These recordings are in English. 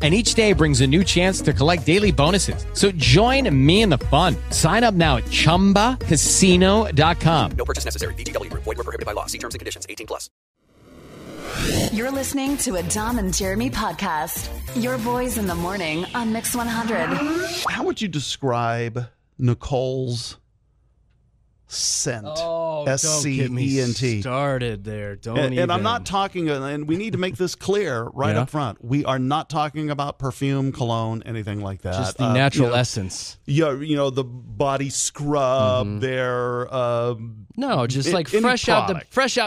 And each day brings a new chance to collect daily bonuses. So join me in the fun. Sign up now at ChumbaCasino.com. No purchase necessary. VGW. Void where prohibited by law. See terms and conditions. 18+. You're listening to a Dom and Jeremy podcast. Your boys in the morning on Mix 100. How would you describe Nicole's scent? Oh, S-C-E-N-T. Don't get me started there. And I'm not talking, and we need to make this clear up front. We are not talking about perfume, cologne, anything like that. Just the natural essence. Yeah, the body scrub, their... fresh out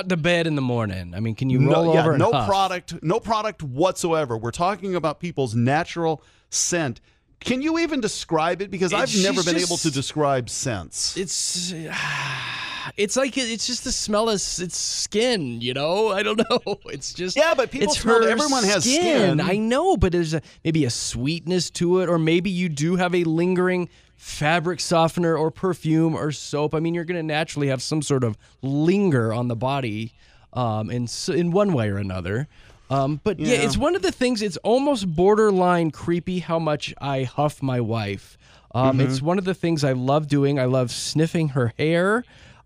the bed in the morning. I mean, can you roll over and huff? No product whatsoever. We're talking about people's natural scent. Can you even describe it? Because I've never been able to describe scents. It's like it's just the smell of its skin, I don't know. It's just but people smell. Everyone has skin. I know, but there's maybe a sweetness to it, or maybe you do have a lingering fabric softener or perfume or soap. I mean, you're going to naturally have some sort of linger on the body, in one way or another. But it's one of the things. It's almost borderline creepy how much I huff my wife. It's one of the things I love doing. I love sniffing her hair.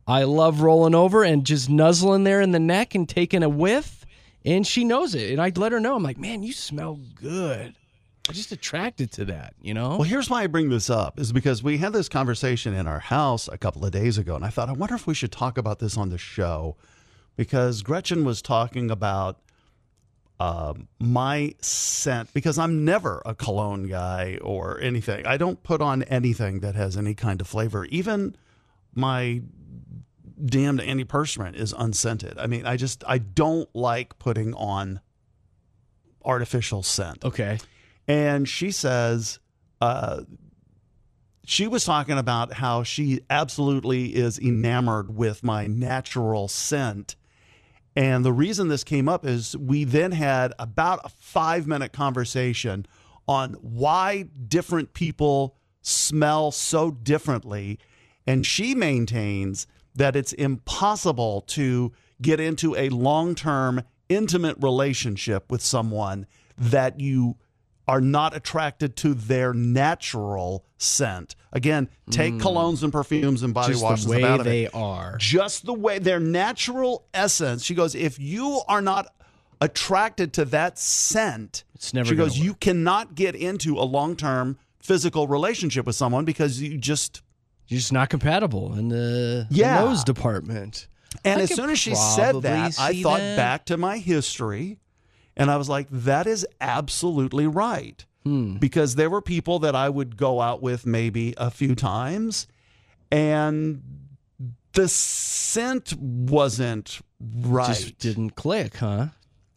I love rolling over and just nuzzling there in the neck and taking a whiff. And she knows it. And I let her know. I'm like, man, you smell good. I'm just attracted to that, Well, here's why I bring this up is because we had this conversation in our house a couple of days ago. And I thought, I wonder if we should talk about this on the show, because Gretchen was talking about my scent, because I'm never a cologne guy or anything. I don't put on anything that has any kind of flavor. Even my damned antiperspirant is unscented. I mean, I don't like putting on artificial scent. Okay. And she says, she was talking about how she absolutely is enamored with my natural scent. And the reason this came up is we then had about a 5-minute conversation on why different people smell so differently. And she maintains that it's impossible to get into a long-term intimate relationship with someone that you are not attracted to their natural scent. Again, take colognes and perfumes and body washes out of it. Just the way they are. Just the way their natural essence. She goes, if you are not attracted to that scent, you cannot get into a long-term physical relationship with someone because you're just not compatible in the nose department. And as soon as she said that, I thought back to my history. And I was like, that is absolutely right. Because there were people that I would go out with maybe a few times, and the scent wasn't right. Just didn't click, huh?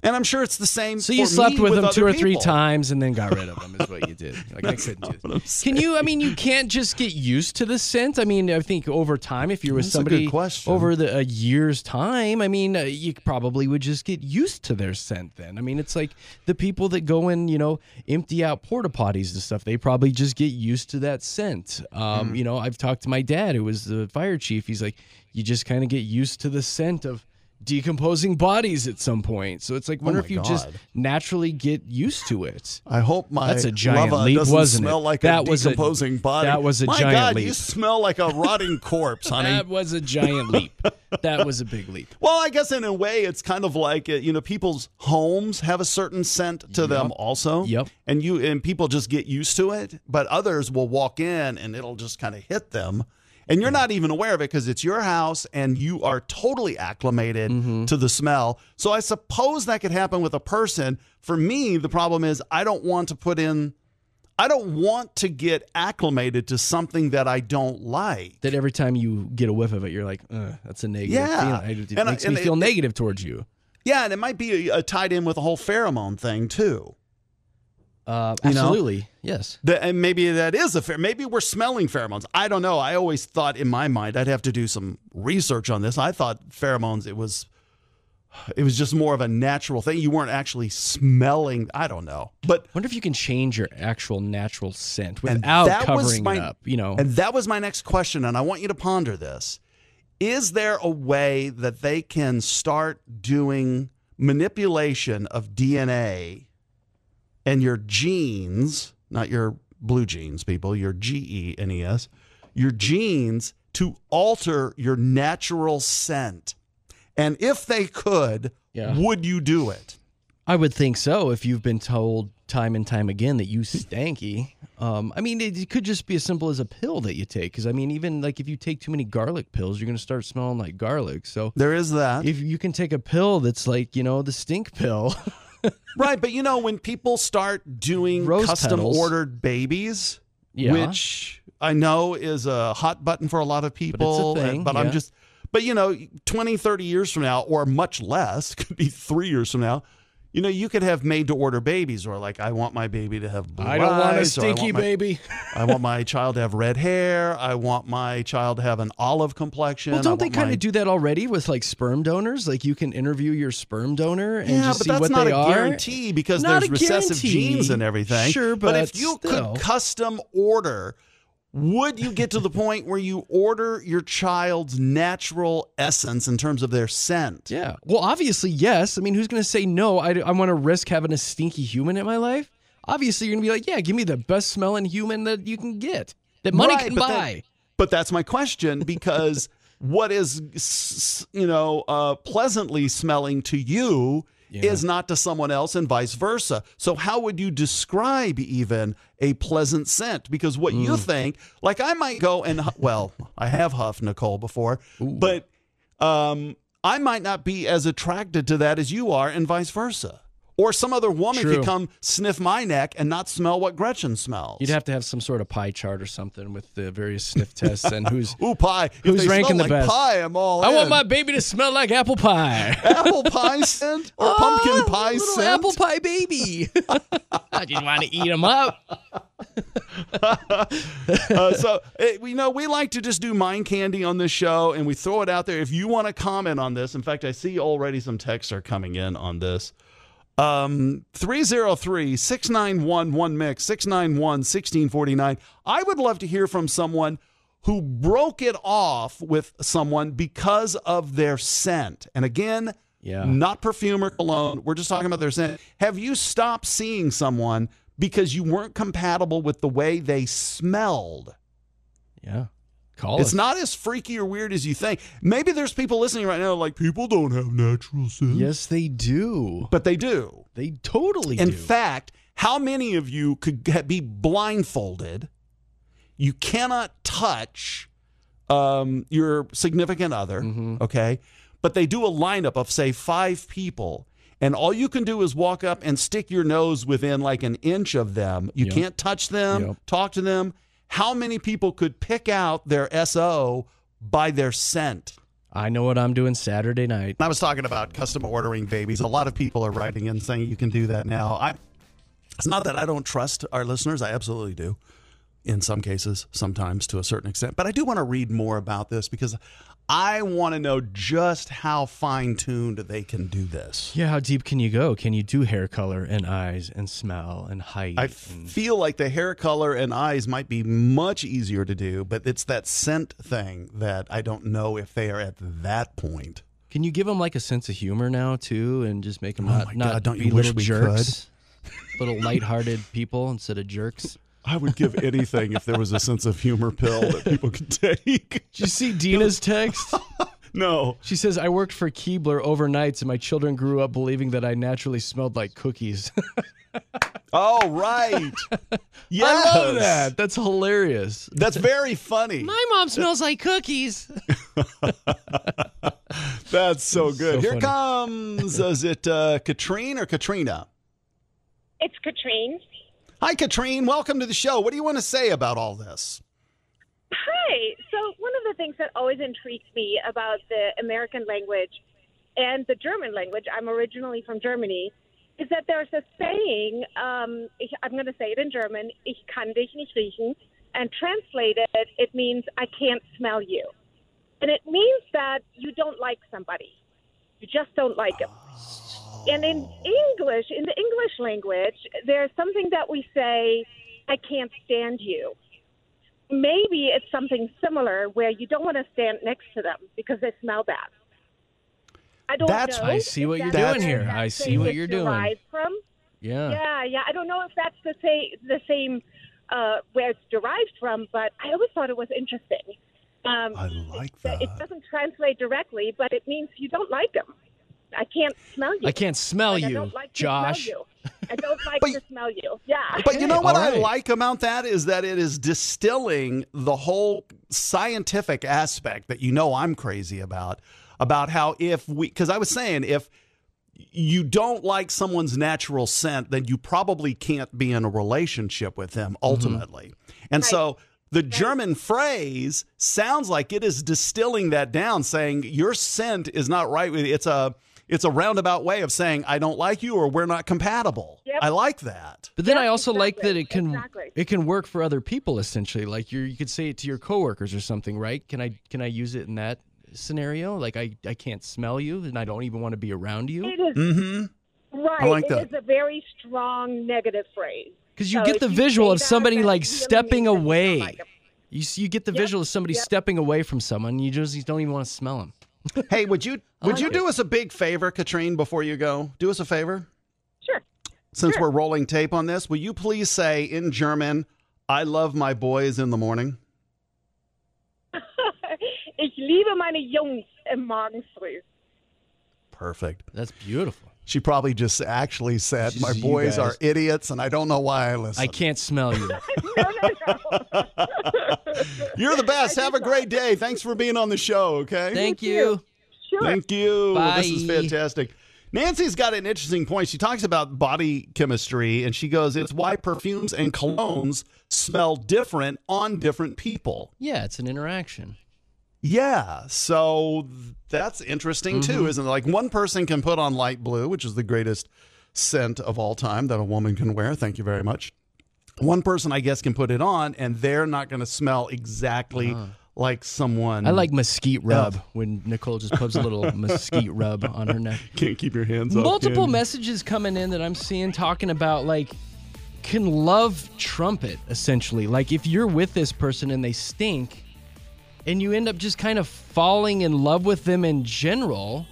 And I'm sure it's the same. So you slept with them 2 or 3 times and then got rid of them is what you did. Like, I couldn't do that. You can't just get used to the scent. I mean, I think over time, if you're with somebody over a year's time, I mean, you probably would just get used to their scent then. I mean, it's like the people that go and, empty out porta potties and stuff, they probably just get used to that scent. I've talked to my dad, who was the fire chief. He's like, you just kind of get used to the scent of decomposing bodies at some point. So it's like, wonder if you just naturally get used to it. I hope my lava doesn't smell like a decomposing body. That was a giant leap. You smell like a rotting corpse, honey. That was a giant leap. That was a big leap. Well, I guess in a way it's kind of like, you know, people's homes have a certain scent to them also. Yep. And people just get used to it, but others will walk in and it'll just kind of hit them. And you're not even aware of it because it's your house and you are totally acclimated to the smell. So I suppose that could happen with a person. For me, the problem is I don't want to get acclimated to something that I don't like. That every time you get a whiff of it, you're like, that's a negative feeling. It makes me feel negative towards you. Yeah, and it might be tied in with the whole pheromone thing too. Absolutely. You know? Yes. And maybe that is maybe we're smelling pheromones. I don't know. I always thought in my mind, I'd have to do some research on this. I thought pheromones, it was just more of a natural thing. You weren't actually smelling. I don't know. But I wonder if you can change your actual natural scent without covering it up, you know. And that was my next question. And I want you to ponder this. Is there a way that they can start doing manipulation of DNA and your genes, not your blue genes, people, your genes, your genes to alter your natural scent? And if they could, would you do it? I would think so if you've been told time and time again that you stanky. I mean, it could just be as simple as a pill that you take. Because, I mean, even like if you take too many garlic pills, you're going to start smelling like garlic. So there is that. If you can take a pill that's like, you know, the stink pill. Right, but you know, when people start doing custom-ordered babies, which I know is a hot button for a lot of people, but, it's a thing, I'm just, but you know, 20, 30 years from now, or much less, could be 3 years from now, you know, you could have made-to-order babies, or like, I want my baby to have blue eyes. I don't want a stinky baby. I want my child to have red hair. I want my child to have an olive complexion. Well, don't they kind of do that already with, like, sperm donors? Like, you can interview your sperm donor and just see what they are? Yeah, but that's not a guarantee because there's recessive genes and everything. Sure, but if you could custom order, would you get to the point where you order your child's natural essence in terms of their scent? Yeah. Well, obviously, yes. I mean, who's going to say no? I want to risk having a stinky human in my life. Obviously, you're going to be like, yeah, give me the best smelling human that you can get, that money can buy. But that's my question, because what is, you know, pleasantly smelling to you is not to someone else and vice versa. So how would you describe even a pleasant scent? Because what you think, like I might go and, well, I have huffed Nicole before, but I might not be as attracted to that as you are and vice versa. Or some other woman could come sniff my neck and not smell what Gretchen smells. You'd have to have some sort of pie chart or something with the various sniff tests and who's who's ranking the best. Pie, I'm all I in. Want my baby to smell like apple pie. Apple pie scent or pumpkin pie little scent. Apple pie baby. I just want to eat them up. You know, we like to just do mind candy on this show, and we throw it out there. If you want to comment on this, in fact, I see already some texts are coming in on this. 303-691-1MIX, 691-1649. I would love to hear from someone who broke it off with someone because of their scent. And again, not perfume or cologne. We're just talking about their scent. Have you stopped seeing someone because you weren't compatible with the way they smelled? Yeah. It's not as freaky or weird as you think. Maybe there's people listening right now like, people don't have natural scent. Yes, they do. But they do. They totally do. In fact, how many of you could be blindfolded? You cannot touch your significant other, okay? But they do a lineup of, say, 5 people, and all you can do is walk up and stick your nose within like an inch of them. You can't touch them, talk to them. How many people could pick out their SO by their scent? I know what I'm doing Saturday night. I was talking about custom ordering babies. A lot of people are writing in saying you can do that now. It's not that I don't trust our listeners. I absolutely do in some cases, sometimes to a certain extent. But I do want to read more about this because I want to know just how fine-tuned they can do this. Yeah, how deep can you go? Can you do hair color and eyes and smell and height? I feel like the hair color and eyes might be much easier to do, but it's that scent thing that I don't know if they are at that point. Can you give them like a sense of humor now too, and just make them not don't be little jerks, little lighthearted people instead of jerks? I would give anything if there was a sense of humor pill that people could take. Did you see Dina's text? No. She says, I worked for Keebler overnights, and my children grew up believing that I naturally smelled like cookies. Oh, right. Yes. I love that. That's hilarious. That's very funny. My mom smells like cookies. That's so good. So here funny. Comes, is it Katrine or Katrina? It's Katrine. Hi, Katrine. Welcome to the show. What do you want to say about all this? Hi. So one of the things that always intrigues me about the American language and the German language, I'm originally from Germany, is that there's a saying, I'm going to say it in German, ich kann dich nicht riechen, and translated, it means I can't smell you. And it means that you don't like somebody. You just don't like them. Oh. And in the English language, there's something that we say, I can't stand you. Maybe it's something similar where you don't want to stand next to them because they smell bad. I don't know. I see what you're doing here. I see what you're doing. From. Yeah. I don't know if that's the same where it's derived from, but I always thought it was interesting. I like that. It doesn't translate directly, but it means you don't like them. I can't smell you. I can't smell you, I don't like Josh. To smell you. I don't like to smell you. Yeah. But you know what I like about that is that it is distilling the whole scientific aspect that I'm crazy about how because I was saying, if you don't like someone's natural scent, then you probably can't be in a relationship with them ultimately. Mm-hmm. And so the German phrase sounds like it is distilling that down, saying your scent is not right with you. It's a roundabout way of saying I don't like you or we're not compatible. Yep. I like that. But then I also like that it can work for other people essentially. Like you could say it to your coworkers or something, right? Can I use it in that scenario? Like I can't smell you and I don't even want to be around you. It is right. I like that. It is a very strong negative phrase. Because you get the visual of somebody like stepping away. You get the visual of somebody stepping away from someone. You don't even want to smell them. Hey, would you do us a big favor, Katrine, before you go? Do us a favor? Sure. Since we're rolling tape on this, will you please say in German, I love my boys in the morning? Ich liebe meine Jungs im Morgen früh. Perfect. That's beautiful. She probably just actually said, my boys are idiots, and I don't know why I listen. I can't smell you. No. You're the best. Have a great day. Thanks for being on the show, okay? Thank you. Sure. Thank you. Bye. Well, this is fantastic. Nancy's got an interesting point. She talks about body chemistry, and she goes, it's why perfumes and colognes smell different on different people. Yeah, it's an interaction. Yeah, so that's interesting, too, isn't it? Like, one person can put on light blue, which is the greatest scent of all time that a woman can wear. Thank you very much. One person, I guess, can put it on, and they're not going to smell exactly like someone. I like mesquite rub when Nicole just puts a little mesquite rub on her neck. Can't keep your hands off. Multiple messages coming in that I'm seeing talking about, like, can love trumpet, essentially. Like, if you're with this person and they stink, and you end up just kind of falling in love with them in general,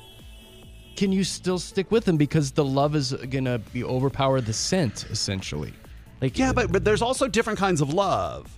can you still stick with them? Because the love is going to be overpowered the scent, essentially. Like, yeah, but there's also different kinds of love.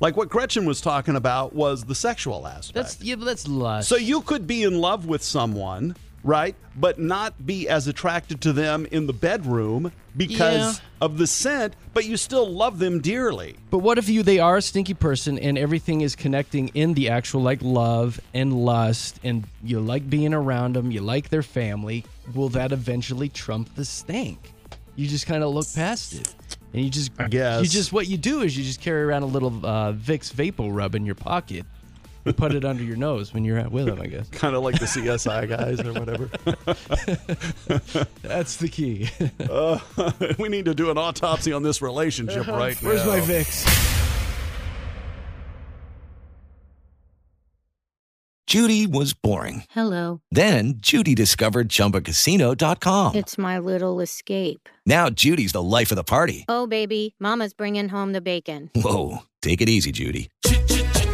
Like what Gretchen was talking about was the sexual aspect. That's lust. So you could be in love with someone, right, but not be as attracted to them in the bedroom because of the scent, but you still love them dearly. But what if they are a stinky person and everything is connecting in the actual, like, love and lust, and you like being around them, you like their family, will that eventually trump the stink? You just kind of look past it. And you just, what you do is you just carry around a little Vicks Vapor Rub in your pocket. You put it under your nose when you're with them, I guess. Kind of like the CSI guys or whatever. That's the key. We need to do an autopsy on this relationship right now. Where's my Vicks? Judy was boring. Hello. Then Judy discovered ChumbaCasino.com. It's my little escape. Now Judy's the life of the party. Oh, baby, mama's bringing home the bacon. Whoa, take it easy, Judy.